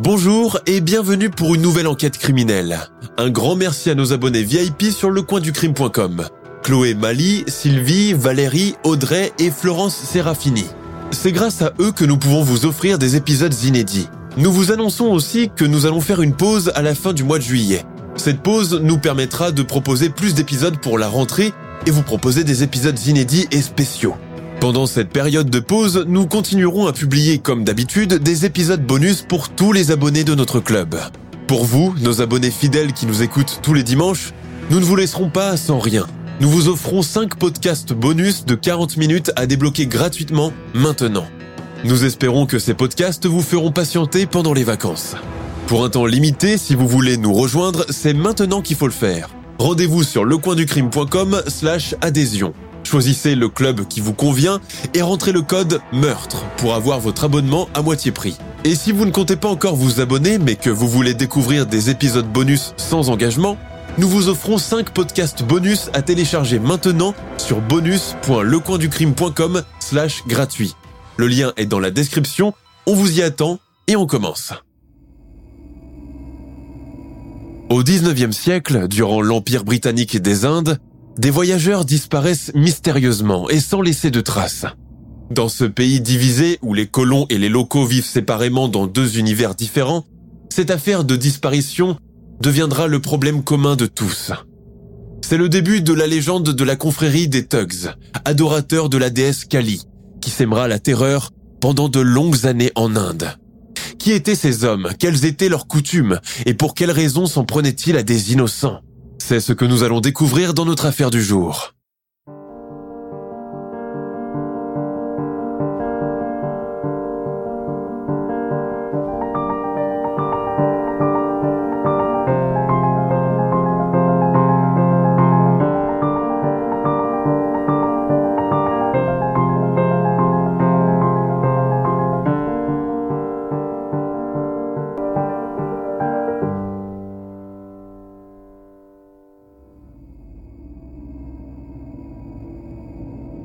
Bonjour et bienvenue pour une nouvelle enquête criminelle. Un grand merci à nos abonnés VIP sur lecoinducrime.com. Chloé, Mali, Sylvie, Valérie, Audrey et Florence Serafini. C'est grâce à eux que nous pouvons vous offrir des épisodes inédits. Nous vous annonçons aussi que nous allons faire une pause à la fin du mois de juillet. Cette pause nous permettra de proposer plus d'épisodes pour la rentrée et vous proposer des épisodes inédits et spéciaux. Pendant cette période de pause, nous continuerons à publier, comme d'habitude, des épisodes bonus pour tous les abonnés de notre club. Pour vous, nos abonnés fidèles qui nous écoutent tous les dimanches, nous ne vous laisserons pas sans rien. Nous vous offrons 5 podcasts bonus de 40 minutes à débloquer gratuitement maintenant. Nous espérons que ces podcasts vous feront patienter pendant les vacances. Pour un temps limité, si vous voulez nous rejoindre, c'est maintenant qu'il faut le faire. Rendez-vous sur lecoinducrime.com/adhésion. Choisissez le club qui vous convient et rentrez le code MEURTRE pour avoir votre abonnement à moitié prix. Et si vous ne comptez pas encore vous abonner mais que vous voulez découvrir des épisodes bonus sans engagement, nous vous offrons 5 podcasts bonus à télécharger maintenant sur bonus.lecoinducrime.com/gratuit. Le lien est dans la description, on vous y attend et on commence. Au 19e siècle, durant l'Empire britannique des Indes, des voyageurs disparaissent mystérieusement et sans laisser de traces. Dans ce pays divisé où les colons et les locaux vivent séparément dans 2 univers différents, cette affaire de disparition deviendra le problème commun de tous. C'est le début de la légende de la confrérie des Thugs, adorateurs de la déesse Kali, qui sèmera la terreur pendant de longues années en Inde. Qui étaient ces hommes? Quelles étaient leurs coutumes? Et pour quelles raisons s'en prenaient-ils à des innocents? C'est ce que nous allons découvrir dans notre affaire du jour.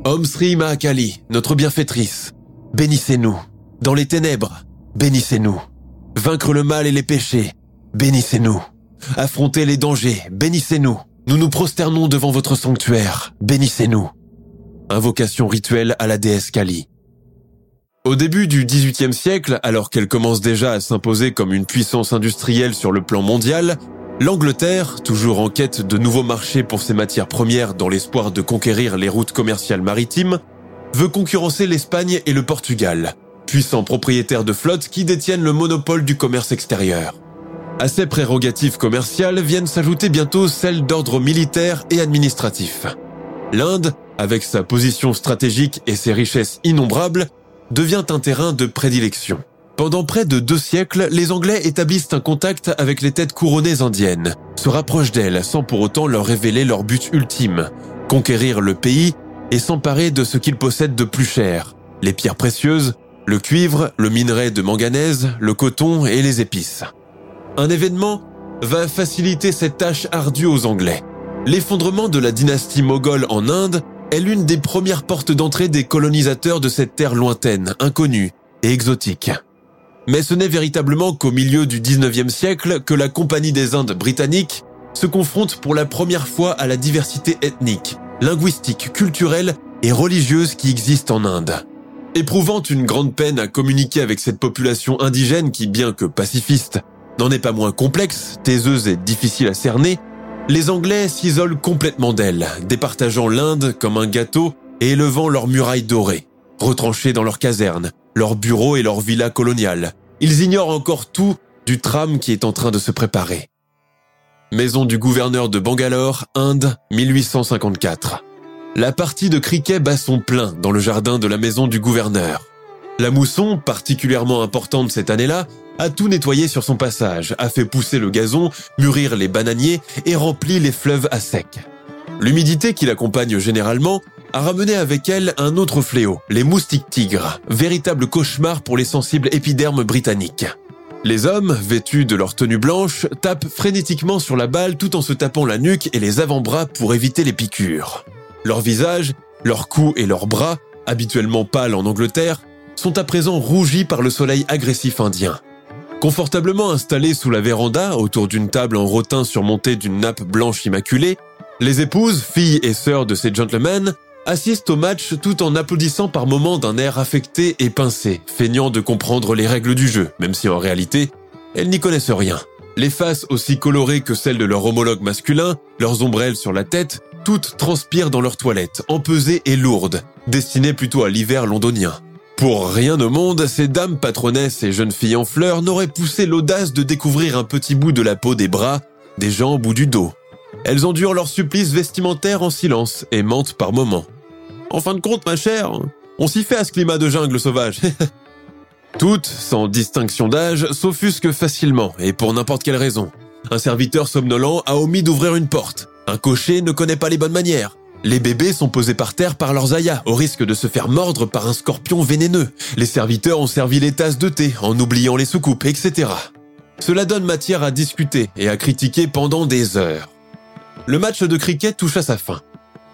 Om Sri Mahakali, notre bienfaitrice, bénissez-nous. Dans les ténèbres, bénissez-nous. Vaincre le mal et les péchés, bénissez-nous. Affronter les dangers, bénissez-nous. Nous nous prosternons devant votre sanctuaire, bénissez-nous. Invocation rituelle à la déesse Kali. Au début du XVIIIe siècle, alors qu'elle commence déjà à s'imposer comme une puissance industrielle sur le plan mondial, l'Angleterre, toujours en quête de nouveaux marchés pour ses matières premières dans l'espoir de conquérir les routes commerciales maritimes, veut concurrencer l'Espagne et le Portugal, puissants propriétaires de flottes qui détiennent le monopole du commerce extérieur. À ces prérogatives commerciales viennent s'ajouter bientôt celles d'ordre militaire et administratif. L'Inde, avec sa position stratégique et ses richesses innombrables, devient un terrain de prédilection. Pendant près de 2 siècles, les Anglais établissent un contact avec les têtes couronnées indiennes, se rapprochent d'elles sans pour autant leur révéler leur but ultime, conquérir le pays et s'emparer de ce qu'ils possèdent de plus cher, les pierres précieuses, le cuivre, le minerai de manganèse, le coton et les épices. Un événement va faciliter cette tâche ardue aux Anglais. L'effondrement de la dynastie moghole en Inde est l'une des premières portes d'entrée des colonisateurs de cette terre lointaine, inconnue et exotique. Mais ce n'est véritablement qu'au milieu du 19e siècle que la Compagnie des Indes britanniques se confronte pour la première fois à la diversité ethnique, linguistique, culturelle et religieuse qui existe en Inde. Éprouvant une grande peine à communiquer avec cette population indigène qui, bien que pacifiste, n'en est pas moins complexe, taiseuse et difficile à cerner, les Anglais s'isolent complètement d'elle, départageant l'Inde comme un gâteau et élevant leurs murailles dorées, retranchées dans leurs casernes, leurs bureaux et leurs villas coloniales. Ils ignorent encore tout du tram qui est en train de se préparer. maison du gouverneur de Bangalore, Inde, 1854. La partie de criquet bat son plein dans le jardin de la maison du gouverneur. La mousson, particulièrement importante cette année-là, a tout nettoyé sur son passage, a fait pousser le gazon, mûrir les bananiers et rempli les fleuves à sec. L'humidité qui l'accompagne généralement a ramené avec elle un autre fléau, les moustiques-tigres, véritable cauchemar pour les sensibles épidermes britanniques. Les hommes, vêtus de leur tenue blanche, tapent frénétiquement sur la balle tout en se tapant la nuque et les avant-bras pour éviter les piqûres. Leurs visages, leurs cous et leurs bras, habituellement pâles en Angleterre, sont à présent rougis par le soleil agressif indien. Confortablement installés sous la véranda, autour d'une table en rotin surmontée d'une nappe blanche immaculée, les épouses, filles et sœurs de ces gentlemen, assistent au match tout en applaudissant par moments d'un air affecté et pincé, feignant de comprendre les règles du jeu, même si en réalité, elles n'y connaissent rien. Les faces aussi colorées que celles de leur homologue masculin, leurs ombrelles sur la tête, toutes transpirent dans leurs toilettes, empesées et lourdes, destinées plutôt à l'hiver londonien. Pour rien au monde, ces dames patronesses et jeunes filles en fleurs n'auraient poussé l'audace de découvrir un petit bout de la peau des bras, des jambes ou du dos. Elles endurent leur supplice vestimentaire en silence et mentent par moments. « En fin de compte, ma chère, on s'y fait à ce climat de jungle sauvage. » Toutes, sans distinction d'âge, s'offusquent facilement et pour n'importe quelle raison. Un serviteur somnolent a omis d'ouvrir une porte. Un cocher ne connaît pas les bonnes manières. Les bébés sont posés par terre par leurs ayas, au risque de se faire mordre par un scorpion vénéneux. Les serviteurs ont servi les tasses de thé, en oubliant les soucoupes, etc. Cela donne matière à discuter et à critiquer pendant des heures. Le match de cricket touche à sa fin.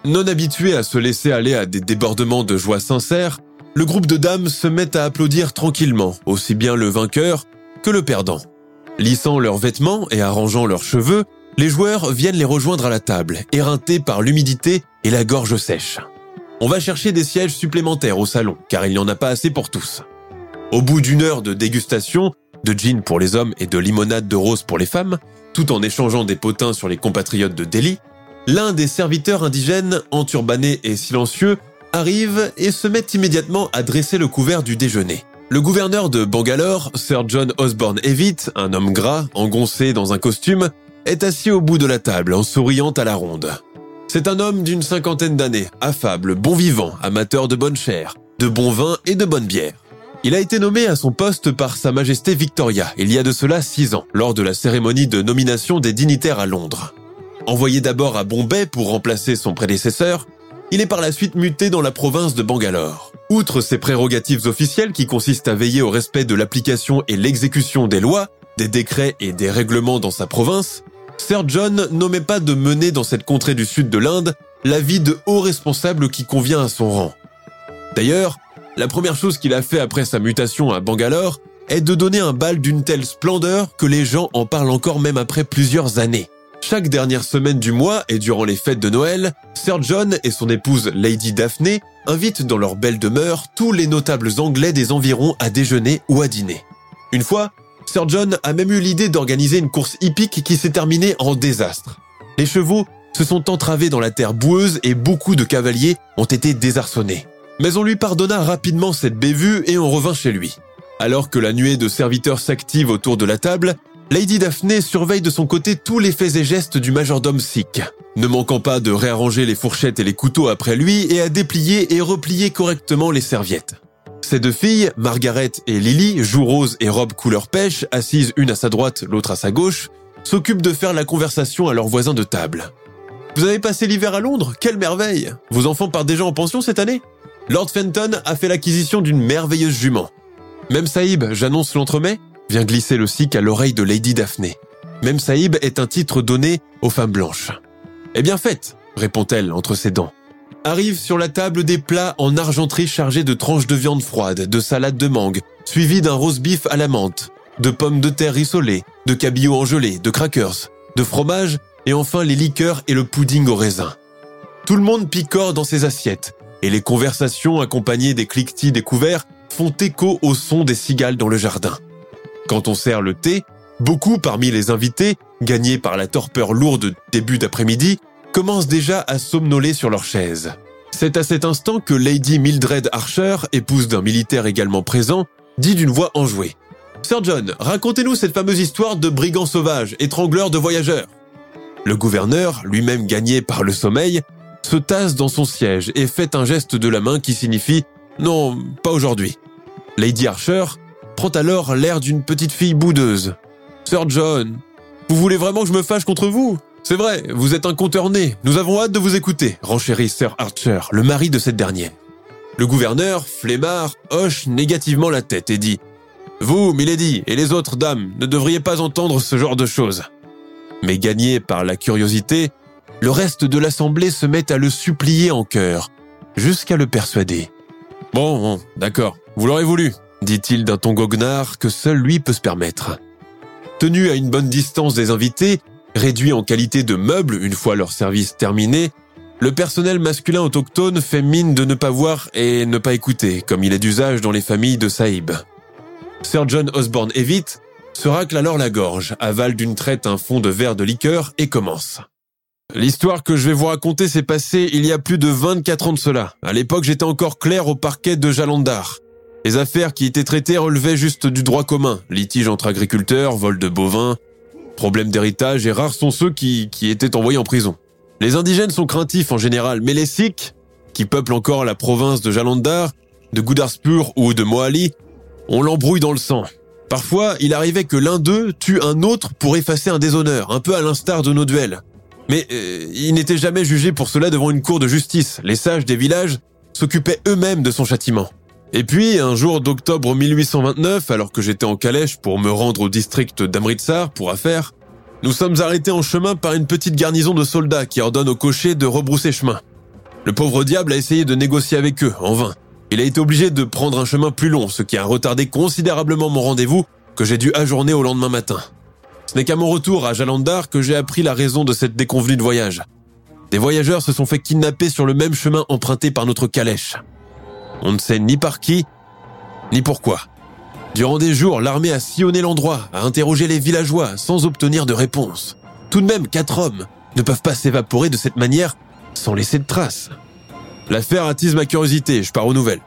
Non habitué à se laisser aller à des débordements de joie sincère, le groupe de dames se met à applaudir tranquillement, aussi bien le vainqueur que le perdant. Lissant leurs vêtements et arrangeant leurs cheveux, les joueurs viennent les rejoindre à la table, éreintés par l'humidité et la gorge sèche. On va chercher des sièges supplémentaires au salon, car il n'y en a pas assez pour tous. Au bout d'une heure de dégustation, de gin pour les hommes et de limonade de rose pour les femmes, tout en échangeant des potins sur les compatriotes de Delhi, l'un des serviteurs indigènes, enturbané et silencieux, arrive et se met immédiatement à dresser le couvert du déjeuner. Le gouverneur de Bangalore, Sir John Osborne Evitt, un homme gras, engoncé dans un costume, est assis au bout de la table en souriant à la ronde. C'est un homme d'une 50aine d'années, affable, bon vivant, amateur de bonne chair, de bon vin et de bonne bière. Il a été nommé à son poste par Sa Majesté Victoria il y a de cela 6 ans, lors de la cérémonie de nomination des dignitaires à Londres. Envoyé d'abord à Bombay pour remplacer son prédécesseur, il est par la suite muté dans la province de Bangalore. Outre ses prérogatives officielles qui consistent à veiller au respect de l'application et l'exécution des lois, des décrets et des règlements dans sa province, Sir John n'omet pas de mener dans cette contrée du sud de l'Inde la vie de haut responsable qui convient à son rang. D'ailleurs, la première chose qu'il a fait après sa mutation à Bangalore est de donner un bal d'une telle splendeur que les gens en parlent encore même après plusieurs années. Chaque dernière semaine du mois et durant les fêtes de Noël, Sir John et son épouse Lady Daphné invitent dans leur belle demeure tous les notables anglais des environs à déjeuner ou à dîner. Une fois, Sir John a même eu l'idée d'organiser une course hippique qui s'est terminée en désastre. Les chevaux se sont entravés dans la terre boueuse et beaucoup de cavaliers ont été désarçonnés. Mais on lui pardonna rapidement cette bévue et on revint chez lui. Alors que la nuée de serviteurs s'active autour de la table, Lady Daphné surveille de son côté tous les faits et gestes du majordome sikh, ne manquant pas de réarranger les fourchettes et les couteaux après lui et à déplier et replier correctement les serviettes. Ces deux filles, Margaret et Lily, joues roses et robe couleur pêche, assises une à sa droite, l'autre à sa gauche, s'occupent de faire la conversation à leurs voisins de table. « Vous avez passé l'hiver à Londres? Quelle merveille! Vos enfants partent déjà en pension cette année? Lord Fenton a fait l'acquisition d'une merveilleuse jument. Même Sahib, j'annonce l'entremet ?» vient glisser le sikh à l'oreille de Lady Daphné. Même Sahib est un titre donné aux femmes blanches. « Eh bien faites !» répond-elle entre ses dents. Arrivent sur la table des plats en argenterie chargés de tranches de viande froide, de salade de mangue, suivis d'un roast beef à la menthe, de pommes de terre rissolées, de cabillaud en gelée, de crackers, de fromage et enfin les liqueurs et le pudding au raisin. Tout le monde picore dans ses assiettes et les conversations accompagnées des cliquetis des couverts font écho au son des cigales dans le jardin. Quand on sert le thé, beaucoup parmi les invités, gagnés par la torpeur lourde début d'après-midi, commencent déjà à somnoler sur leur chaise. C'est à cet instant que Lady Mildred Archer, épouse d'un militaire également présent, dit d'une voix enjouée « Sir John, racontez-nous cette fameuse histoire de brigands sauvages, étrangleurs de voyageurs !» Le gouverneur, lui-même gagné par le sommeil, se tasse dans son siège et fait un geste de la main qui signifie « Non, pas aujourd'hui ». Lady Archer prend alors l'air d'une petite fille boudeuse. « Sir John, vous voulez vraiment que je me fâche contre vous ? C'est vrai, vous êtes un conteur né, nous avons hâte de vous écouter », renchérit Sir Archer, le mari de cette dernière. Le gouverneur, flemmard, hoche négativement la tête et dit « Vous, milady, et les autres dames, ne devriez pas entendre ce genre de choses ». Mais gagné par la curiosité, le reste de l'assemblée se met à le supplier en chœur, jusqu'à le persuader. « Bon, d'accord, vous l'aurez voulu », dit-il d'un ton goguenard que seul lui peut se permettre. Tenu à une bonne distance des invités, réduit en qualité de meuble une fois leur service terminé, le personnel masculin autochtone fait mine de ne pas voir et ne pas écouter, comme il est d'usage dans les familles de Sahib. Sir John Osborne Evitt se racle alors la gorge, avale d'une traite un fond de verre de liqueur et commence. « L'histoire que je vais vous raconter s'est passée il y a plus de 24 ans de cela. À l'époque, j'étais encore clerc au parquet de Jalandhar. Les affaires qui étaient traitées relevaient juste du droit commun. Litiges entre agriculteurs, vol de bovins, problèmes d'héritage et rares sont ceux qui étaient envoyés en prison. Les indigènes sont craintifs en général, mais les Sikhs, qui peuplent encore la province de Jalandhar, de Gurdaspur ou de Mohali, on l'embrouille dans le sang. Parfois, il arrivait que l'un d'eux tue un autre pour effacer un déshonneur, un peu à l'instar de nos duels. Mais il n'était jamais jugé pour cela devant une cour de justice. Les sages des villages s'occupaient eux-mêmes de son châtiment. Et puis, un jour d'octobre 1829, alors que j'étais en calèche pour me rendre au district d'Amritsar pour affaires, nous sommes arrêtés en chemin par une petite garnison de soldats qui ordonne au cocher de rebrousser chemin. Le pauvre diable a essayé de négocier avec eux, en vain. Il a été obligé de prendre un chemin plus long, ce qui a retardé considérablement mon rendez-vous que j'ai dû ajourner au lendemain matin. Ce n'est qu'à mon retour à Jalandhar que j'ai appris la raison de cette déconvenue de voyage. Des voyageurs se sont fait kidnapper sur le même chemin emprunté par notre calèche. On ne sait ni par qui, ni pourquoi. Durant des jours, l'armée a sillonné l'endroit, a interrogé les villageois sans obtenir de réponse. Tout de même, 4 hommes ne peuvent pas s'évaporer de cette manière sans laisser de traces. L'affaire attise ma curiosité, je pars aux nouvelles.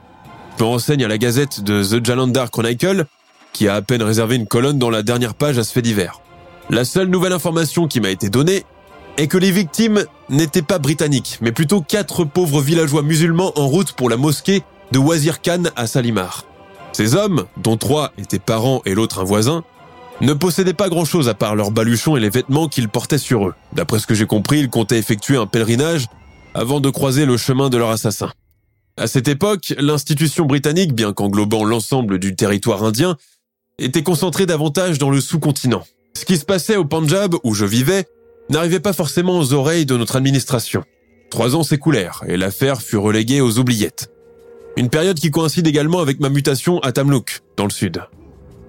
Je me renseigne à la gazette de The Jalandhar Chronicle, qui a à peine réservé une colonne dans la dernière page à ce fait divers. La seule nouvelle information qui m'a été donnée est que les victimes n'étaient pas britanniques, mais plutôt 4 pauvres villageois musulmans en route pour la mosquée de Wazir Khan à Salimar. Ces hommes, dont 3 étaient parents et l'autre un voisin, ne possédaient pas grand-chose à part leurs baluchons et les vêtements qu'ils portaient sur eux. D'après ce que j'ai compris, ils comptaient effectuer un pèlerinage avant de croiser le chemin de leur assassin. À cette époque, l'institution britannique, bien qu'englobant l'ensemble du territoire indien, était concentrée davantage dans le sous-continent. Ce qui se passait au Punjab, où je vivais, n'arrivait pas forcément aux oreilles de notre administration. 3 ans s'écoulèrent et l'affaire fut reléguée aux oubliettes. Une période qui coïncide également avec ma mutation à Tamluk, dans le sud.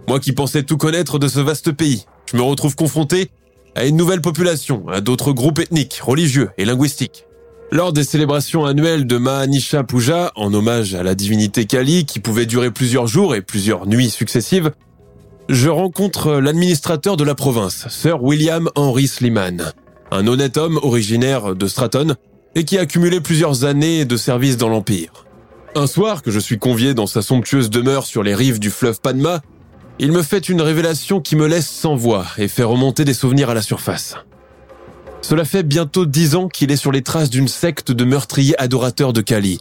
Moi qui pensais tout connaître de ce vaste pays, je me retrouve confronté à une nouvelle population, à d'autres groupes ethniques, religieux et linguistiques. Lors des célébrations annuelles de Mahanisha Puja, en hommage à la divinité Kali, qui pouvait durer plusieurs jours et plusieurs nuits successives, je rencontre l'administrateur de la province, Sir William Henry Sleeman, un honnête homme originaire de Stratton et qui a accumulé plusieurs années de service dans l'Empire. Un soir, que je suis convié dans sa somptueuse demeure sur les rives du fleuve Padma, il me fait une révélation qui me laisse sans voix et fait remonter des souvenirs à la surface. Cela fait bientôt 10 ans qu'il est sur les traces d'une secte de meurtriers adorateurs de Kali,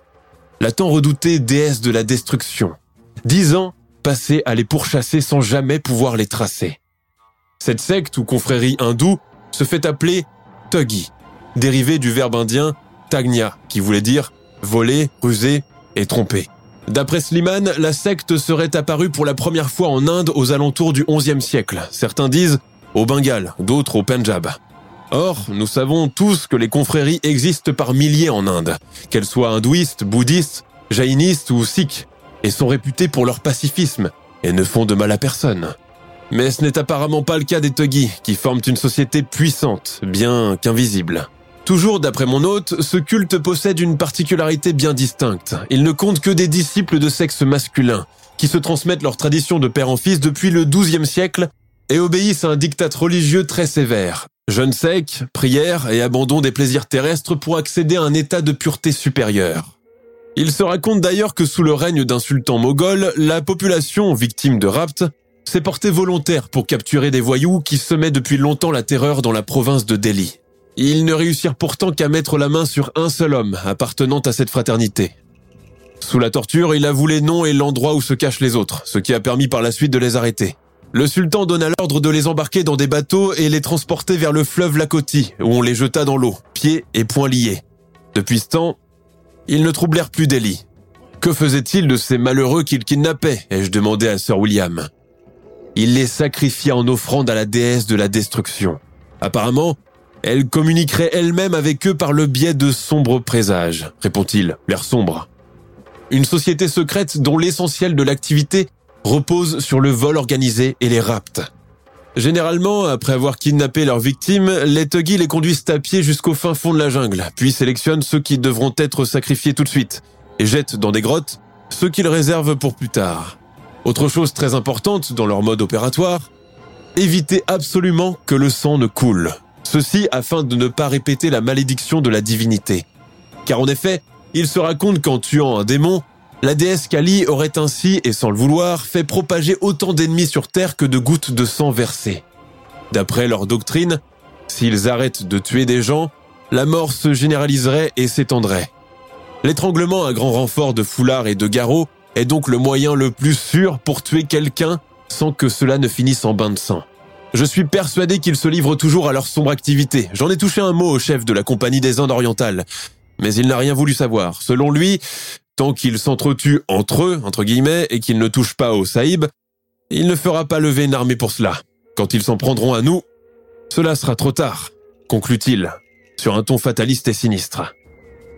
la tant redoutée déesse de la destruction. 10 ans passés à les pourchasser sans jamais pouvoir les tracer. Cette secte ou confrérie hindoue se fait appeler Thuggy, dérivé du verbe indien Tagnya, qui voulait dire voler, ruser, et trompé. D'après Sleeman, la secte serait apparue pour la première fois en Inde aux alentours du XIe siècle. Certains disent au Bengale, d'autres au Punjab. Or, nous savons tous que les confréries existent par milliers en Inde, qu'elles soient hindouistes, bouddhistes, jaïnistes ou sikhs, et sont réputées pour leur pacifisme et ne font de mal à personne. Mais ce n'est apparemment pas le cas des Thuggis, qui forment une société puissante, bien qu'invisible. Toujours d'après mon hôte, ce culte possède une particularité bien distincte. Il ne compte que des disciples de sexe masculin, qui se transmettent leur tradition de père en fils depuis le XIIe siècle et obéissent à un diktat religieux très sévère. Jeûne sec, prière et abandon des plaisirs terrestres pour accéder à un état de pureté supérieure. Il se raconte d'ailleurs que sous le règne d'un sultan moghol, la population, victime de rapt, s'est portée volontaire pour capturer des voyous qui semaient depuis longtemps la terreur dans la province de Delhi. Ils ne réussirent pourtant qu'à mettre la main sur un seul homme appartenant à cette fraternité. Sous la torture, il avoue les noms et l'endroit où se cachent les autres, ce qui a permis par la suite de les arrêter. Le sultan donna l'ordre de les embarquer dans des bateaux et les transporter vers le fleuve Lakoti, où on les jeta dans l'eau, pieds et poings liés. Depuis ce temps, ils ne troublèrent plus d'Eli. Que faisaient-ils de ces malheureux qu'ils kidnappaient, ai-je demandé à Sir William. Il les sacrifia en offrande à la déesse de la destruction. Apparemment, elle communiquerait elle-même avec eux par le biais de sombres présages, répond-il, l'air sombre. Une société secrète dont l'essentiel de l'activité repose sur le vol organisé et les rapts. Généralement, après avoir kidnappé leurs victimes, les Thuggy les conduisent à pied jusqu'au fin fond de la jungle, puis sélectionnent ceux qui devront être sacrifiés tout de suite, et jettent dans des grottes ceux qu'ils réservent pour plus tard. Autre chose très importante dans leur mode opératoire, éviter absolument que le sang ne coule. Ceci afin de ne pas répéter la malédiction de la divinité. Car en effet, il se raconte qu'en tuant un démon, la déesse Kali aurait ainsi, et sans le vouloir, fait propager autant d'ennemis sur Terre que de gouttes de sang versées. D'après leur doctrine, s'ils arrêtent de tuer des gens, la mort se généraliserait et s'étendrait. L'étranglement à grand renfort de foulards et de garrots est donc le moyen le plus sûr pour tuer quelqu'un sans que cela ne finisse en bain de sang. Je suis persuadé qu'ils se livrent toujours à leur sombre activité. J'en ai touché un mot au chef de la Compagnie des Indes orientales, mais il n'a rien voulu savoir. Selon lui, tant qu'ils s'entretuent entre eux, entre guillemets, et qu'ils ne touchent pas au Sahib, il ne fera pas lever une armée pour cela. Quand ils s'en prendront à nous, cela sera trop tard, conclut-il, sur un ton fataliste et sinistre.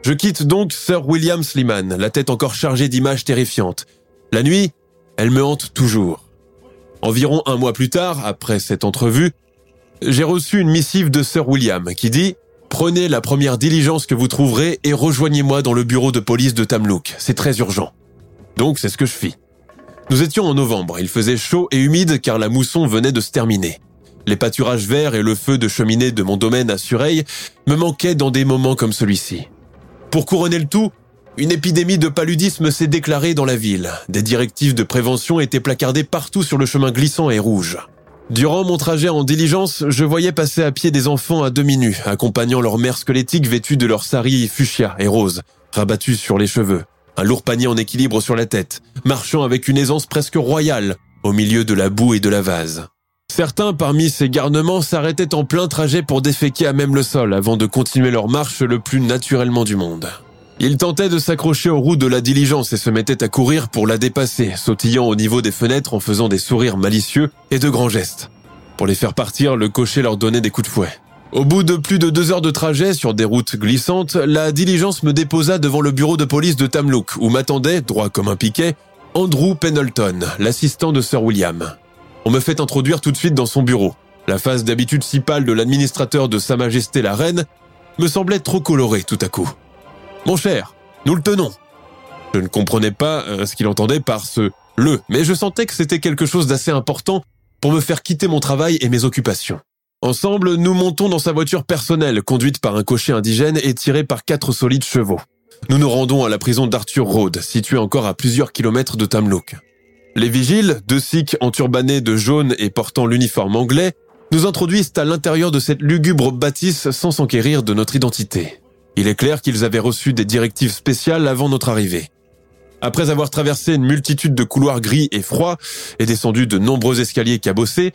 Je quitte donc Sir William Sleeman, la tête encore chargée d'images terrifiantes. La nuit, elle me hante toujours. Environ un mois plus tard, après cette entrevue, j'ai reçu une missive de Sir William qui dit « Prenez la première diligence que vous trouverez et rejoignez-moi dans le bureau de police de Tamluk. C'est très urgent. » Donc c'est ce que je fis. Nous étions en novembre, il faisait chaud et humide car la mousson venait de se terminer. Les pâturages verts et le feu de cheminée de mon domaine à Sureille me manquaient dans des moments comme celui-ci. Pour couronner le tout, une épidémie de paludisme s'est déclarée dans la ville. Des directives de prévention étaient placardées partout sur le chemin glissant et rouge. Durant mon trajet en diligence, je voyais passer à pied des enfants à demi nus, accompagnant leur mère squelettique vêtue de leur sari fuchsia et rose, rabattus sur les cheveux, un lourd panier en équilibre sur la tête, marchant avec une aisance presque royale au milieu de la boue et de la vase. Certains parmi ces garnements s'arrêtaient en plein trajet pour déféquer à même le sol avant de continuer leur marche le plus naturellement du monde. Ils tentaient de s'accrocher aux roues de la diligence et se mettaient à courir pour la dépasser, sautillant au niveau des fenêtres en faisant des sourires malicieux et de grands gestes. Pour les faire partir, le cocher leur donnait des coups de fouet. Au bout de plus de 2 heures de trajet sur des routes glissantes, la diligence me déposa devant le bureau de police de Tamluk, où m'attendait, droit comme un piquet, Andrew Pendleton, l'assistant de Sir William. On me fait introduire tout de suite dans son bureau. La face d'habitude si pâle de l'administrateur de Sa Majesté la Reine me semblait trop colorée tout à coup. « Mon cher, nous le tenons !» Je ne comprenais pas ce qu'il entendait par ce « le », mais je sentais que c'était quelque chose d'assez important pour me faire quitter mon travail et mes occupations. Ensemble, nous montons dans sa voiture personnelle, conduite par un cocher indigène et tirée par 4 solides chevaux. Nous nous rendons à la prison d'Arthur Road, située encore à plusieurs kilomètres de Tamluk. Les vigiles, 2 sikhs enturbanés de jaune et portant l'uniforme anglais, nous introduisent à l'intérieur de cette lugubre bâtisse sans s'enquérir de notre identité. Il est clair qu'ils avaient reçu des directives spéciales avant notre arrivée. Après avoir traversé une multitude de couloirs gris et froids et descendu de nombreux escaliers cabossés,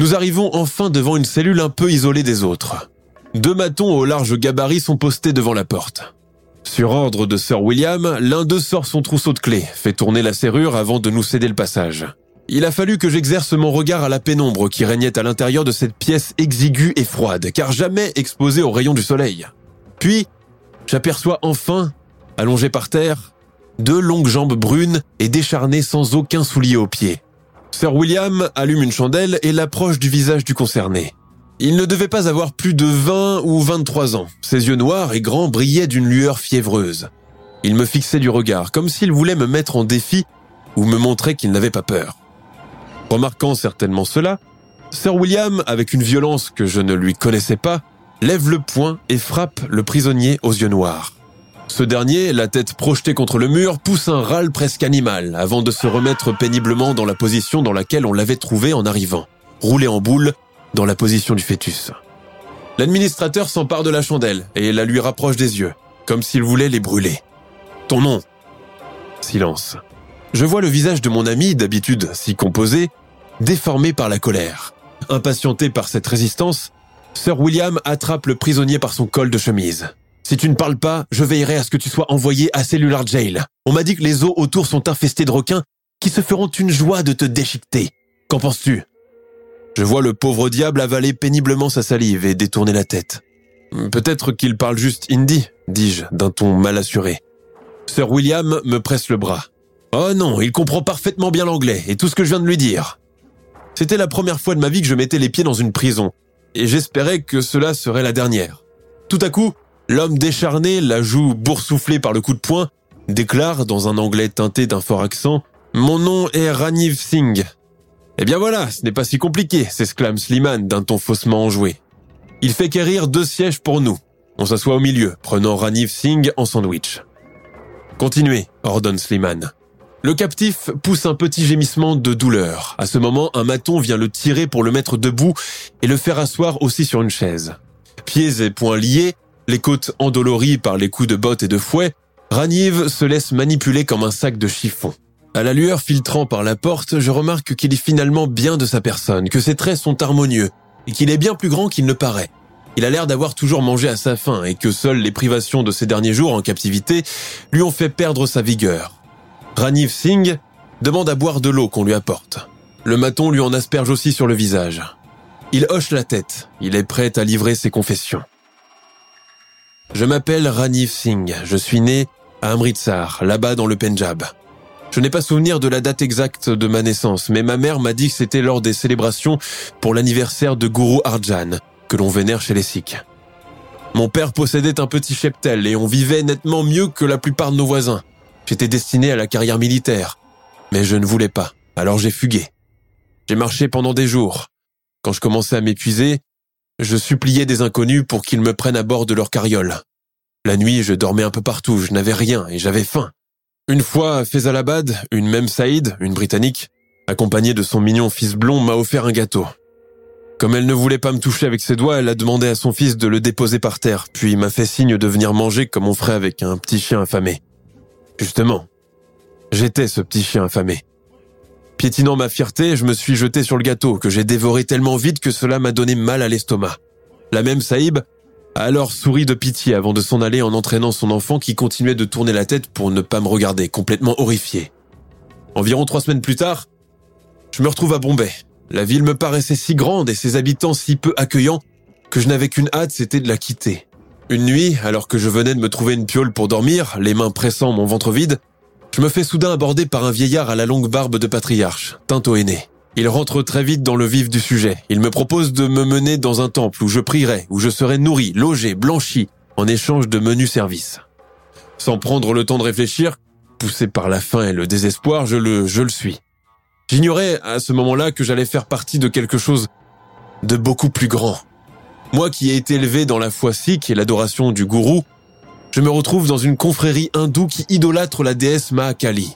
nous arrivons enfin devant une cellule un peu isolée des autres. 2 matons au large gabarit sont postés devant la porte. Sur ordre de Sir William, l'un d'eux sort son trousseau de clés, fait tourner la serrure avant de nous céder le passage. Il a fallu que j'exerce mon regard à la pénombre qui régnait à l'intérieur de cette pièce exiguë et froide, car jamais exposée aux rayons du soleil. Puis, j'aperçois enfin, allongé par terre, 2 longues jambes brunes et décharnées sans aucun soulier aux pieds. Sir William allume une chandelle et l'approche du visage du concerné. Il ne devait pas avoir plus de 20 ou 23 ans. Ses yeux noirs et grands brillaient d'une lueur fiévreuse. Il me fixait du regard, comme s'il voulait me mettre en défi ou me montrer qu'il n'avait pas peur. Remarquant certainement cela, Sir William, avec une violence que je ne lui connaissais pas, lève le poing et frappe le prisonnier aux yeux noirs. Ce dernier, la tête projetée contre le mur, pousse un râle presque animal avant de se remettre péniblement dans la position dans laquelle on l'avait trouvé en arrivant, roulé en boule, dans la position du fœtus. L'administrateur s'empare de la chandelle et la lui rapproche des yeux, comme s'il voulait les brûler. « Ton nom ?» Silence. Je vois le visage de mon ami, d'habitude si composé, déformé par la colère. Impatienté par cette résistance, Sir William attrape le prisonnier par son col de chemise. « Si tu ne parles pas, je veillerai à ce que tu sois envoyé à Cellular Jail. On m'a dit que les eaux autour sont infestées de requins qui se feront une joie de te déchiqueter. Qu'en penses-tu ?» Je vois le pauvre diable avaler péniblement sa salive et détourner la tête. « Peut-être qu'il parle juste hindi, » dis-je, d'un ton mal assuré. Sir William me presse le bras. « Oh non, il comprend parfaitement bien l'anglais et tout ce que je viens de lui dire. » C'était la première fois de ma vie que je mettais les pieds dans une prison, et j'espérais que cela serait la dernière. Tout à coup, l'homme décharné, la joue boursouflée par le coup de poing, déclare, dans un anglais teinté d'un fort accent, « Mon nom est Ranveer Singh. » « Eh bien voilà, ce n'est pas si compliqué », s'exclame Sleeman d'un ton faussement enjoué. « Il fait quérir 2 sièges pour nous. On s'assoit au milieu, prenant Ranveer Singh en sandwich. » « Continuez », ordonne Sleeman. Le captif pousse un petit gémissement de douleur. À ce moment, un maton vient le tirer pour le mettre debout et le faire asseoir aussi sur une chaise. Pieds et poings liés, les côtes endolories par les coups de bottes et de fouet, Ranveer se laisse manipuler comme un sac de chiffon. À la lueur filtrant par la porte, je remarque qu'il est finalement bien de sa personne, que ses traits sont harmonieux et qu'il est bien plus grand qu'il ne paraît. Il a l'air d'avoir toujours mangé à sa faim et que seules les privations de ces derniers jours en captivité lui ont fait perdre sa vigueur. Ranveer Singh demande à boire de l'eau qu'on lui apporte. Le maton lui en asperge aussi sur le visage. Il hoche la tête, il est prêt à livrer ses confessions. Je m'appelle Ranveer Singh, je suis né à Amritsar, là-bas dans le Pendjab. Je n'ai pas souvenir de la date exacte de ma naissance, mais ma mère m'a dit que c'était lors des célébrations pour l'anniversaire de Guru Arjan, que l'on vénère chez les Sikhs. Mon père possédait un petit cheptel et on vivait nettement mieux que la plupart de nos voisins. J'étais destiné à la carrière militaire, mais je ne voulais pas, alors j'ai fugué. J'ai marché pendant des jours. Quand je commençais à m'épuiser, je suppliais des inconnus pour qu'ils me prennent à bord de leur carriole. La nuit, je dormais un peu partout, je n'avais rien et j'avais faim. Une fois à Faisalabad, une Mem Saïd, une Britannique, accompagnée de son mignon fils blond, m'a offert un gâteau. Comme elle ne voulait pas me toucher avec ses doigts, elle a demandé à son fils de le déposer par terre, puis m'a fait signe de venir manger comme on ferait avec un petit chien affamé. Justement, j'étais ce petit chien affamé. Piétinant ma fierté, je me suis jeté sur le gâteau, que j'ai dévoré tellement vite que cela m'a donné mal à l'estomac. La Mem Saïb a alors souri de pitié avant de s'en aller en entraînant son enfant qui continuait de tourner la tête pour ne pas me regarder, complètement horrifié. Environ 3 semaines plus tard, je me retrouve à Bombay. La ville me paraissait si grande et ses habitants si peu accueillants que je n'avais qu'une hâte, c'était de la quitter. Une nuit, alors que je venais de me trouver une piaule pour dormir, les mains pressant mon ventre vide, je me fais soudain aborder par un vieillard à la longue barbe de patriarche, teint au henné. Il rentre très vite dans le vif du sujet. Il me propose de me mener dans un temple où je prierai, où je serai nourri, logé, blanchi, en échange de menus services. Sans prendre le temps de réfléchir, poussé par la faim et le désespoir, je le suis. J'ignorais à ce moment-là que j'allais faire partie de quelque chose de beaucoup plus grand. Moi qui ai été élevé dans la foi sikh et l'adoration du gourou, je me retrouve dans une confrérie hindoue qui idolâtre la déesse Kali.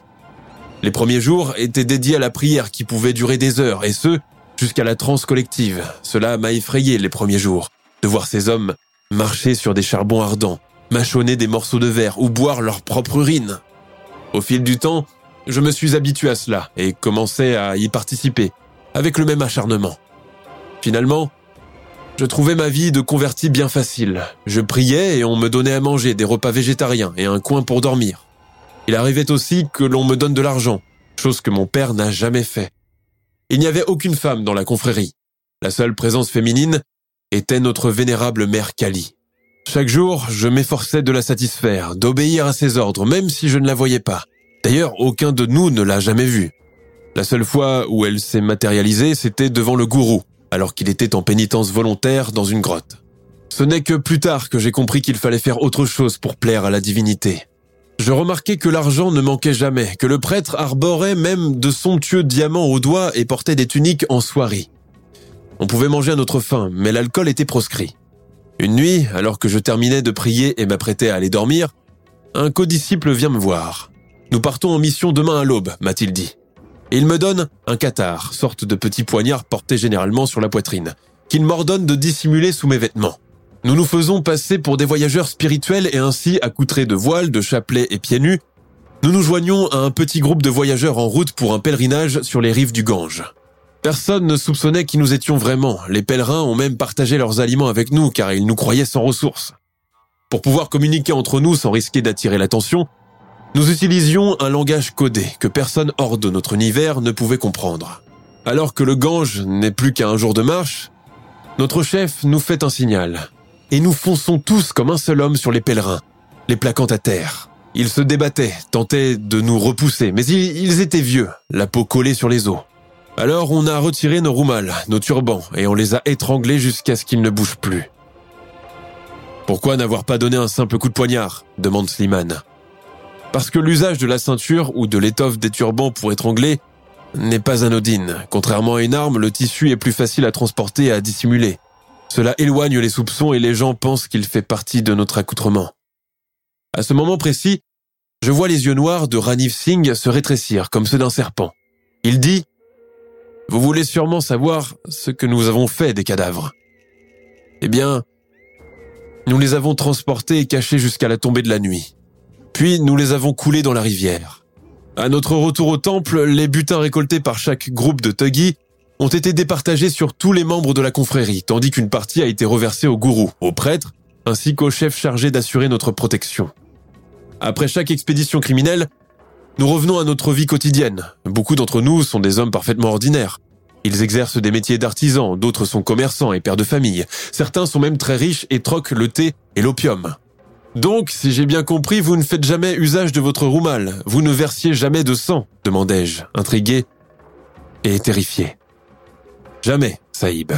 Les premiers jours étaient dédiés à la prière qui pouvait durer des heures, et ce, jusqu'à la transe collective. Cela m'a effrayé les premiers jours, de voir ces hommes marcher sur des charbons ardents, mâchonner des morceaux de verre ou boire leur propre urine. Au fil du temps, je me suis habitué à cela et commençais à y participer, avec le même acharnement. Finalement, je trouvais ma vie de converti bien facile. Je priais et on me donnait à manger des repas végétariens et un coin pour dormir. Il arrivait aussi que l'on me donne de l'argent, chose que mon père n'a jamais fait. Il n'y avait aucune femme dans la confrérie. La seule présence féminine était notre vénérable mère Kali. Chaque jour, je m'efforçais de la satisfaire, d'obéir à ses ordres, même si je ne la voyais pas. D'ailleurs, aucun de nous ne l'a jamais vue. La seule fois où elle s'est matérialisée, c'était devant le gourou, alors qu'il était en pénitence volontaire dans une grotte. Ce n'est que plus tard que j'ai compris qu'il fallait faire autre chose pour plaire à la divinité. Je remarquais que l'argent ne manquait jamais, que le prêtre arborait même de somptueux diamants aux doigts et portait des tuniques en soierie. On pouvait manger à notre faim, mais l'alcool était proscrit. Une nuit, alors que je terminais de prier et m'apprêtais à aller dormir, un codisciple vient me voir. « Nous partons en mission demain à l'aube », m'a-t-il dit. Et il me donne un katar, sorte de petit poignard porté généralement sur la poitrine, qu'il m'ordonne de dissimuler sous mes vêtements. Nous nous faisons passer pour des voyageurs spirituels et ainsi, accoutrés de voiles, de chapelets et pieds nus, nous nous joignons à un petit groupe de voyageurs en route pour un pèlerinage sur les rives du Gange. Personne ne soupçonnait qui nous étions vraiment. Les pèlerins ont même partagé leurs aliments avec nous car ils nous croyaient sans ressources. Pour pouvoir communiquer entre nous sans risquer d'attirer l'attention, nous utilisions un langage codé que personne hors de notre univers ne pouvait comprendre. Alors que le Gange n'est plus qu'à un jour de marche, notre chef nous fait un signal et nous fonçons tous comme un seul homme sur les pèlerins, les plaquant à terre. Ils se débattaient, tentaient de nous repousser, mais ils étaient vieux, la peau collée sur les os. Alors on a retiré nos roumals, nos turbans, et on les a étranglés jusqu'à ce qu'ils ne bougent plus. « Pourquoi n'avoir pas donné un simple coup de poignard ?» demande Sleeman. « Parce que l'usage de la ceinture ou de l'étoffe des turbans pour étrangler n'est pas anodine. Contrairement à une arme, le tissu est plus facile à transporter et à dissimuler. Cela éloigne les soupçons et les gens pensent qu'il fait partie de notre accoutrement. » À ce moment précis, je vois les yeux noirs de Ranveer Singh se rétrécir comme ceux d'un serpent. Il dit « Vous voulez sûrement savoir ce que nous avons fait des cadavres. » Eh bien, nous les avons transportés et cachés jusqu'à la tombée de la nuit. Puis nous les avons coulés dans la rivière. À notre retour au temple, les butins récoltés par chaque groupe de Thuggy ont été départagés sur tous les membres de la confrérie, tandis qu'une partie a été reversée au gourou, aux prêtres, ainsi qu'au chef chargé d'assurer notre protection. Après chaque expédition criminelle, nous revenons à notre vie quotidienne. Beaucoup d'entre nous sont des hommes parfaitement ordinaires. Ils exercent des métiers d'artisans, d'autres sont commerçants et pères de famille. Certains sont même très riches et troquent le thé et l'opium. Donc, si j'ai bien compris, vous ne faites jamais usage de votre roumal. Vous ne versiez jamais de sang, demandai-je, intrigué et terrifié. Jamais, Sahib.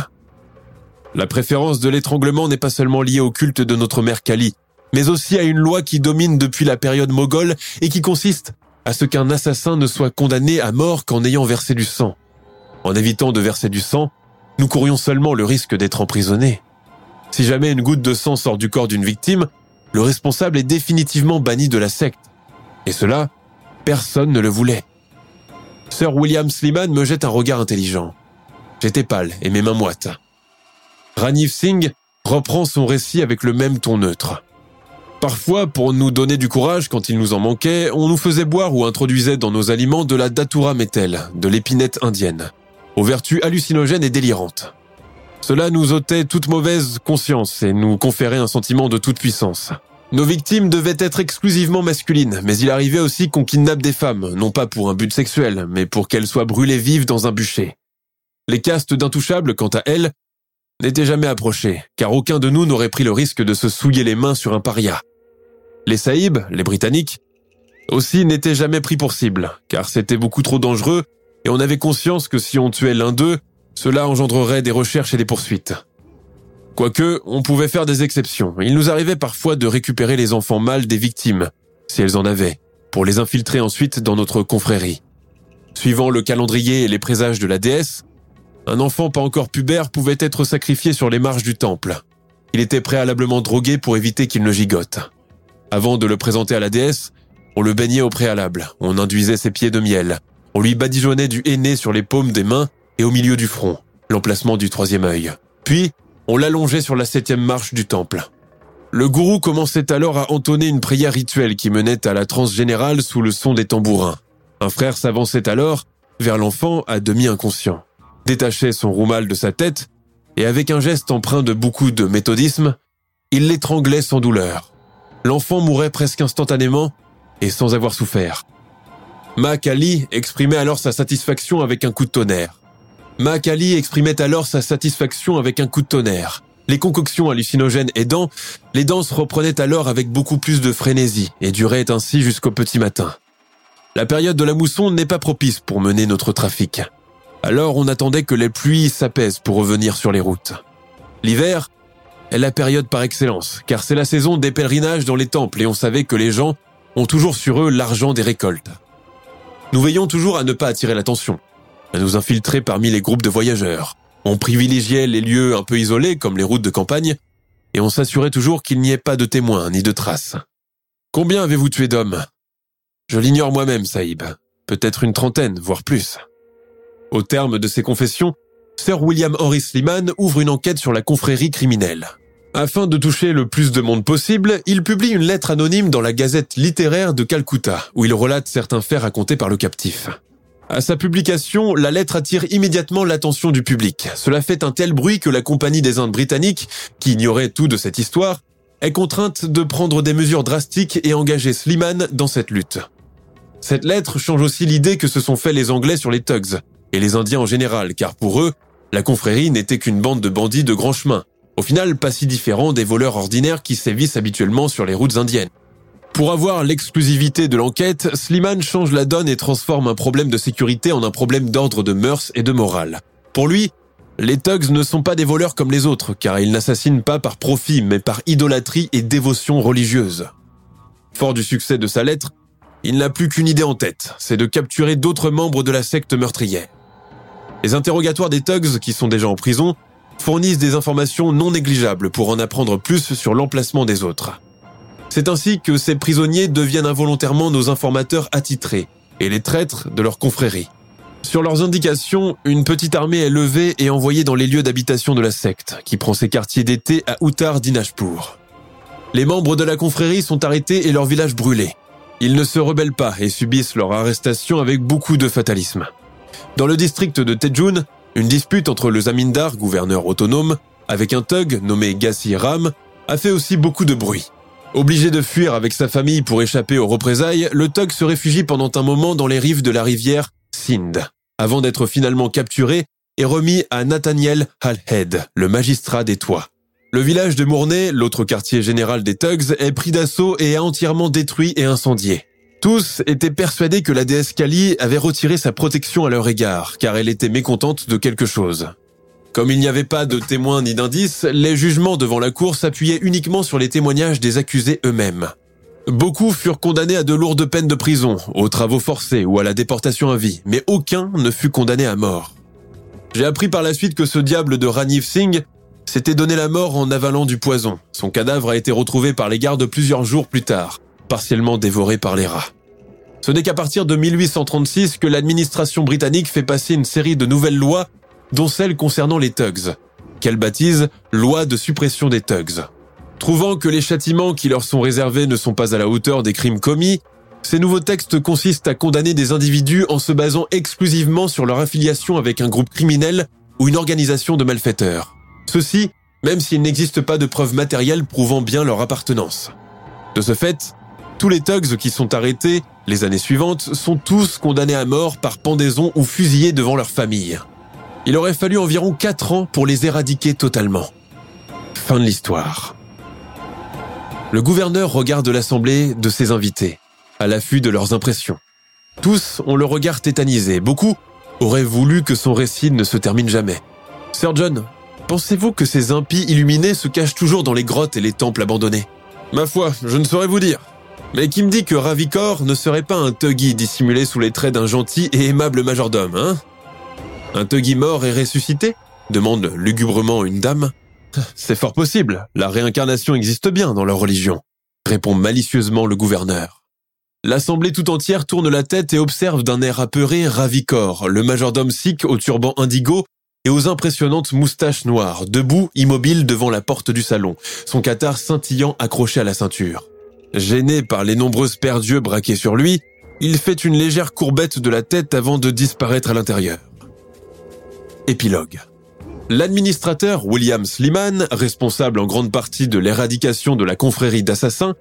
La préférence de l'étranglement n'est pas seulement liée au culte de notre mère Kali, mais aussi à une loi qui domine depuis la période moghole et qui consiste à ce qu'un assassin ne soit condamné à mort qu'en ayant versé du sang. En évitant de verser du sang, nous courions seulement le risque d'être emprisonnés. Si jamais une goutte de sang sort du corps d'une victime, le responsable est définitivement banni de la secte. Et cela, personne ne le voulait. Sir William Sleeman me jette un regard intelligent. J'étais pâle et mes mains moites. Ranveer Singh reprend son récit avec le même ton neutre. Parfois, pour nous donner du courage quand il nous en manquait, on nous faisait boire ou introduisait dans nos aliments de la datura métel, de l'épinette indienne, aux vertus hallucinogènes et délirantes. Cela nous ôtait toute mauvaise conscience et nous conférait un sentiment de toute puissance. Nos victimes devaient être exclusivement masculines, mais il arrivait aussi qu'on kidnappe des femmes, non pas pour un but sexuel, mais pour qu'elles soient brûlées vives dans un bûcher. Les castes d'intouchables, quant à elles, n'étaient jamais approchées, car aucun de nous n'aurait pris le risque de se souiller les mains sur un paria. Les Sahibs, les Britanniques, aussi n'étaient jamais pris pour cible, car c'était beaucoup trop dangereux et on avait conscience que si on tuait l'un d'eux, cela engendrerait des recherches et des poursuites. Quoique, on pouvait faire des exceptions. Il nous arrivait parfois de récupérer les enfants mâles des victimes, si elles en avaient, pour les infiltrer ensuite dans notre confrérie. Suivant le calendrier et les présages de la déesse, un enfant pas encore pubère pouvait être sacrifié sur les marches du temple. Il était préalablement drogué pour éviter qu'il ne gigote. Avant de le présenter à la déesse, on le baignait au préalable, on induisait ses pieds de miel, on lui badigeonnait du henné sur les paumes des mains et au milieu du front, l'emplacement du troisième œil. Puis, on l'allongeait sur la septième marche du temple. Le gourou commençait alors à entonner une prière rituelle qui menait à la transe générale sous le son des tambourins. Un frère s'avançait alors vers l'enfant à demi inconscient, détachait son roumal de sa tête et avec un geste empreint de beaucoup de méthodisme, il l'étranglait sans douleur. L'enfant mourait presque instantanément et sans avoir souffert. Ma Kali exprimait alors sa satisfaction avec un coup de tonnerre. Les concoctions hallucinogènes aidant, les danses reprenaient alors avec beaucoup plus de frénésie et duraient ainsi jusqu'au petit matin. La période de la mousson n'est pas propice pour mener notre trafic. Alors on attendait que les pluies s'apaisent pour revenir sur les routes. L'hiver est la période par excellence, car c'est la saison des pèlerinages dans les temples et on savait que les gens ont toujours sur eux l'argent des récoltes. Nous veillions toujours à ne pas attirer l'attention, à nous infiltrer parmi les groupes de voyageurs. On privilégiait les lieux un peu isolés, comme les routes de campagne, et on s'assurait toujours qu'il n'y ait pas de témoins ni de traces. « Combien avez-vous tué d'hommes ?» « Je l'ignore moi-même, Sahib. Peut-être 30, voire plus. » Au terme de ces confessions, Sir William Henry Sleeman ouvre une enquête sur la confrérie criminelle. Afin de toucher le plus de monde possible, il publie une lettre anonyme dans la Gazette littéraire de Calcutta, où il relate certains faits racontés par le captif. À sa publication, la lettre attire immédiatement l'attention du public. Cela fait un tel bruit que la Compagnie des Indes britanniques, qui ignorait tout de cette histoire, est contrainte de prendre des mesures drastiques et engager Sleeman dans cette lutte. Cette lettre change aussi l'idée que se sont fait les Anglais sur les Thugs, et les Indiens en général, car pour eux, la confrérie n'était qu'une bande de bandits de grand chemin, au final pas si différents des voleurs ordinaires qui sévissent habituellement sur les routes indiennes. Pour avoir l'exclusivité de l'enquête, Sleeman change la donne et transforme un problème de sécurité en un problème d'ordre de mœurs et de morale. Pour lui, les Thugs ne sont pas des voleurs comme les autres, car ils n'assassinent pas par profit, mais par idolâtrie et dévotion religieuse. Fort du succès de sa lettre, il n'a plus qu'une idée en tête, c'est de capturer d'autres membres de la secte meurtrière. Les interrogatoires des Thugs, qui sont déjà en prison, fournissent des informations non négligeables pour en apprendre plus sur l'emplacement des autres. C'est ainsi que ces prisonniers deviennent involontairement nos informateurs attitrés et les traîtres de leur confrérie. Sur leurs indications, une petite armée est levée et envoyée dans les lieux d'habitation de la secte, qui prend ses quartiers d'été à Uttar Dinajpur. Les membres de la confrérie sont arrêtés et leur village brûlé. Ils ne se rebellent pas et subissent leur arrestation avec beaucoup de fatalisme. Dans le district de Tejun, une dispute entre le zamindar, gouverneur autonome, avec un thug nommé Gassi Ram, a fait aussi beaucoup de bruit. Obligé de fuir avec sa famille pour échapper aux représailles, le thug se réfugie pendant un moment dans les rives de la rivière Sindh, avant d'être finalement capturé et remis à Nathaniel Halhed, le magistrat des toits. Le village de Mournay, l'autre quartier général des Thugs, est pris d'assaut et est entièrement détruit et incendié. Tous étaient persuadés que la déesse Kali avait retiré sa protection à leur égard, car elle était mécontente de quelque chose. Comme il n'y avait pas de témoins ni d'indices, les jugements devant la cour s'appuyaient uniquement sur les témoignages des accusés eux-mêmes. Beaucoup furent condamnés à de lourdes peines de prison, aux travaux forcés ou à la déportation à vie, mais aucun ne fut condamné à mort. J'ai appris par la suite que ce diable de Ranveer Singh s'était donné la mort en avalant du poison. Son cadavre a été retrouvé par les gardes plusieurs jours plus tard, partiellement dévoré par les rats. Ce n'est qu'à partir de 1836 que l'administration britannique fait passer une série de nouvelles lois dont celle concernant les thugs, qu'elle baptise « loi de suppression des thugs ». Trouvant que les châtiments qui leur sont réservés ne sont pas à la hauteur des crimes commis, ces nouveaux textes consistent à condamner des individus en se basant exclusivement sur leur affiliation avec un groupe criminel ou une organisation de malfaiteurs. Ceci, même s'il n'existe pas de preuves matérielles prouvant bien leur appartenance. De ce fait, tous les thugs qui sont arrêtés les années suivantes sont tous condamnés à mort par pendaison ou fusillés devant leur famille. Il aurait fallu environ 4 ans pour les éradiquer totalement. Fin de l'histoire. Le gouverneur regarde l'assemblée de ses invités, à l'affût de leurs impressions. Tous ont le regard tétanisé. Beaucoup auraient voulu que son récit ne se termine jamais. « Sir John, pensez-vous que ces impies illuminés se cachent toujours dans les grottes et les temples abandonnés ?»« Ma foi, je ne saurais vous dire. Mais qui me dit que Ravikor ne serait pas un thuggy dissimulé sous les traits d'un gentil et aimable majordome, hein ?» « Un thuggy mort et ressuscité ?» demande lugubrement une dame. « C'est fort possible, la réincarnation existe bien dans leur religion » répond malicieusement le gouverneur. L'assemblée tout entière tourne la tête et observe d'un air apeuré Ravikor, le majordome sikh au turban indigo et aux impressionnantes moustaches noires, debout, immobile devant la porte du salon, son cathare scintillant accroché à la ceinture. Gêné par les nombreuses paires d'yeux braqués sur lui, il fait une légère courbette de la tête avant de disparaître à l'intérieur. Épilogue. L'administrateur William Sleeman, responsable en grande partie de l'éradication de la confrérie d'assassins,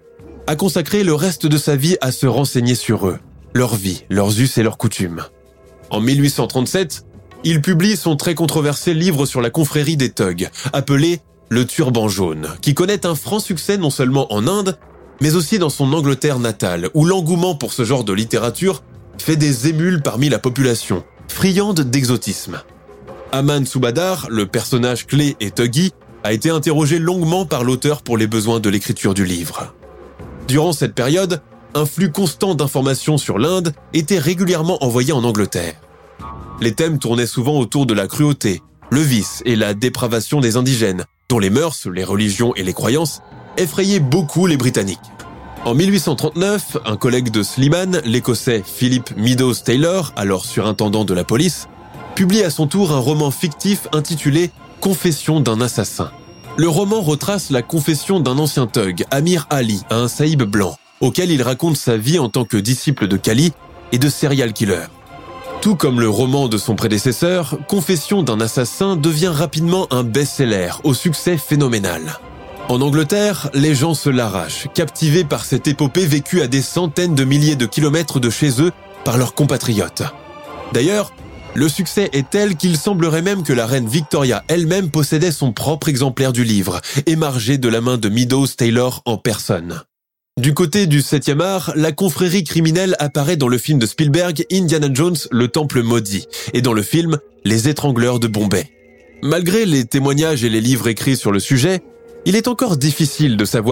a consacré le reste de sa vie à se renseigner sur eux, leur vie, leurs us et leurs coutumes. En 1837, il publie son très controversé livre sur la confrérie des thugs, appelé « Le turban jaune », qui connaît un franc succès non seulement en Inde, mais aussi dans son Angleterre natale, où l'engouement pour ce genre de littérature fait des émules parmi la population, friande d'exotisme. Aman Subadar, le personnage clé et thuggy, a été interrogé longuement par l'auteur pour les besoins de l'écriture du livre. Durant cette période, un flux constant d'informations sur l'Inde était régulièrement envoyé en Angleterre. Les thèmes tournaient souvent autour de la cruauté, le vice et la dépravation des indigènes, dont les mœurs, les religions et les croyances effrayaient beaucoup les Britanniques. En 1839, un collègue de Sleeman, l'Écossais Philip Meadows Taylor, alors surintendant de la police, publie à son tour un roman fictif intitulé « Confession d'un assassin ». Le roman retrace la confession d'un ancien thug, Amir Ali, à un saïb blanc, auquel il raconte sa vie en tant que disciple de Kali et de serial killer. Tout comme le roman de son prédécesseur, Confession d'un assassin devient rapidement un best-seller au succès phénoménal. En Angleterre, les gens se l'arrachent, captivés par cette épopée vécue à des centaines de milliers de kilomètres de chez eux par leurs compatriotes. D'ailleurs, le succès est tel qu'il semblerait même que la reine Victoria elle-même possédait son propre exemplaire du livre, émargé de la main de Meadows Taylor en personne. Du côté du 7e art, la confrérie criminelle apparaît dans le film de Spielberg Indiana Jones, le Temple maudit, et dans le film Les étrangleurs de Bombay. Malgré les témoignages et les livres écrits sur le sujet, il est encore difficile de savoir.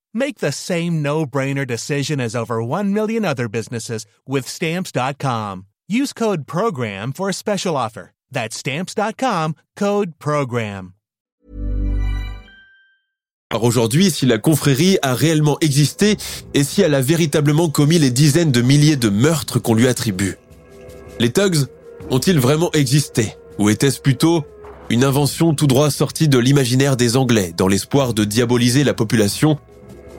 Make the same no-brainer decision as over 1 million other businesses with Stamps.com. Use code PROGRAM for a special offer. That's Stamps.com, code PROGRAM. Alors aujourd'hui, si la confrérie a réellement existé et si elle a véritablement commis les dizaines de milliers de meurtres qu'on lui attribue. Les thugs ont-ils vraiment existé? Ou était-ce plutôt une invention tout droit sortie de l'imaginaire des Anglais dans l'espoir de diaboliser la population